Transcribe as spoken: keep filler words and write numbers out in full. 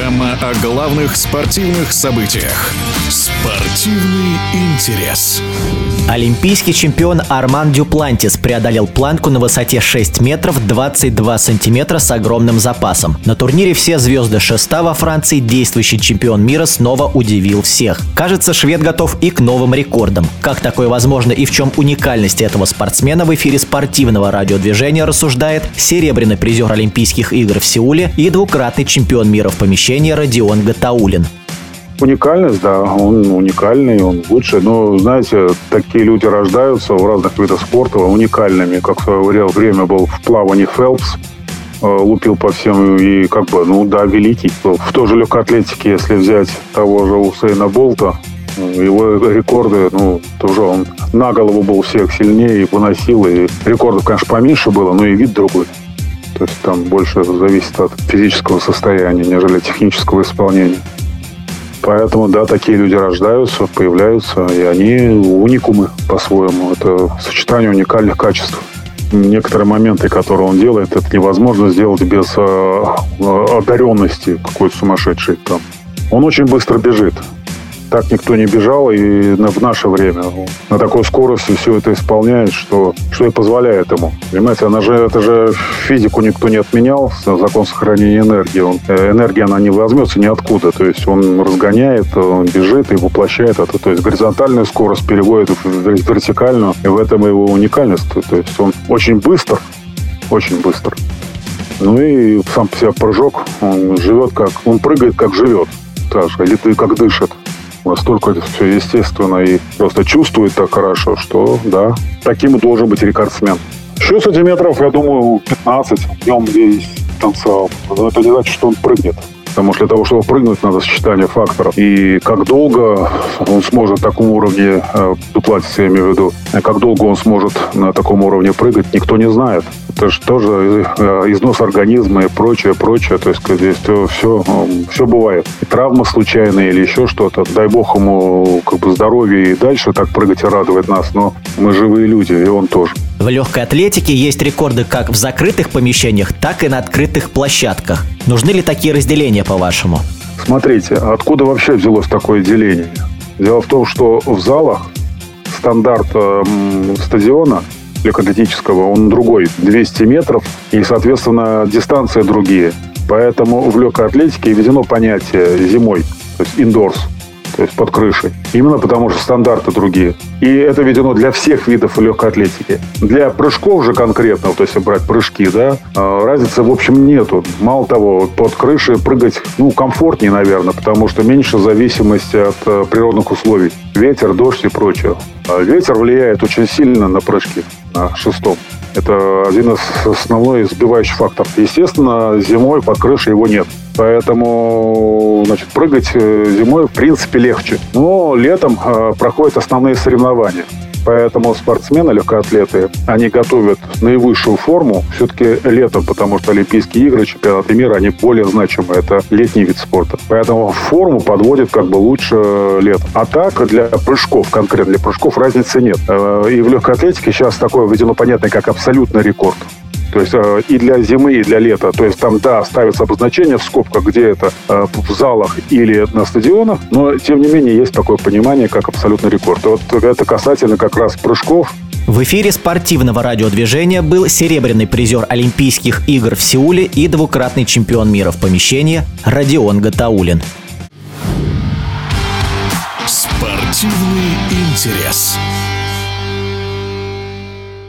Программа о главных спортивных событиях. Спортивный интерес. Олимпийский чемпион Арман Дюплантис преодолел планку на высоте шесть метров двадцать два сантиметра с огромным запасом. На турнире «Все звезды шеста» во Франции действующий чемпион мира снова удивил всех. Кажется, швед готов и к новым рекордам. Как такое возможно и в чем уникальность этого спортсмена, в эфире спортивного радио «Движение» рассуждает серебряный призер Олимпийских игр в Сеуле и двукратный чемпион мира в помещении Родион Гатауллин. Уникальность, да, он уникальный, он лучший. Но, знаете, такие люди рождаются в разных видах спорта уникальными. Как в свое время был в плавании Фелпс, лупил по всем и как бы, ну да, великий. В той же легкоатлетике, если взять того же Усейна Болта, его рекорды, ну, тоже он на голову был всех сильнее и поносил. И рекордов, конечно, поменьше было, но и вид другой. То есть там больше зависит от физического состояния, нежели технического исполнения. Поэтому, да, такие люди рождаются, появляются, и они уникумы по-своему. Это сочетание уникальных качеств. Некоторые моменты, которые он делает, это невозможно сделать без одаренности какой-то сумасшедшей. Там. Он очень быстро бежит. Так никто не бежал, и в наше время на такой скорости все это исполняет, что, что и позволяет ему. Понимаете, она же, это же физику никто не отменял, закон сохранения энергии. Он, энергия, она не возьмется ниоткуда, то есть он разгоняет, он бежит и воплощает это. То есть горизонтальную скорость переводит в вертикальную, и в этом его уникальность. То есть он очень быстр, очень быстр. Ну и сам по себе прыжок, он живет как, он прыгает как живет, даже, или как дышит. Настолько все естественно и просто чувствует так хорошо, что, да, таким и должен быть рекордсмен. Еще сантиметров, я думаю, пятнадцать днем здесь танцевал. Но это не значит, что он прыгнет. Потому что для того, чтобы прыгнуть, надо сочетание факторов. И как долго он сможет на таком уровне, Дюплантис, я имею в виду, как долго он сможет на таком уровне прыгать, никто не знает. Это же тоже износ организма и прочее, прочее. То есть здесь все, все, все бывает. И травмы случайные или еще что-то. Дай бог ему как бы здоровье и дальше так прыгать и радовать нас. Но мы живые люди, и он тоже. В легкой атлетике есть рекорды как в закрытых помещениях, так и на открытых площадках. Нужны ли такие разделения, по-вашему? Смотрите, откуда вообще взялось такое деление? Дело в том, что в залах стандарт эм, стадиона легкоатлетического, он другой, двести метров, и, соответственно, дистанции другие. Поэтому в легкой атлетике введено понятие «зимой», то есть «индорс», то есть под крышей. Именно потому, что стандарты другие. И это введено для всех видов легкой атлетики. Для прыжков же конкретно, то есть брать прыжки, да, разницы в общем нету. Мало того, под крышей прыгать, ну, комфортнее, наверное, потому что меньше зависимости от природных условий. Ветер, дождь и прочее. Ветер влияет очень сильно на прыжки на шестом. Это один из основных сбивающих факторов. Естественно, зимой под крышей его нет. Поэтому, значит, прыгать зимой, в принципе, легче. Но летом проходят основные соревнования. Поэтому спортсмены, легкоатлеты, они готовят наивысшую форму все-таки летом, потому что Олимпийские игры, чемпионаты мира, они более значимы. Это летний вид спорта. Поэтому форму подводят как бы лучше летом. А так для прыжков, конкретно для прыжков, разницы нет. И в легкоатлетике сейчас такое введено понятное, как абсолютный рекорд. То есть и для зимы, и для лета. То есть там, да, ставится обозначение в скобках, где это, в залах или на стадионах, но, тем не менее, есть такое понимание, как абсолютный рекорд. Вот это касательно как раз прыжков. В эфире спортивного радиодвижения был серебряный призер Олимпийских игр в Сеуле и двукратный чемпион мира в помещении Родион Гатауллин. Спортивный интерес.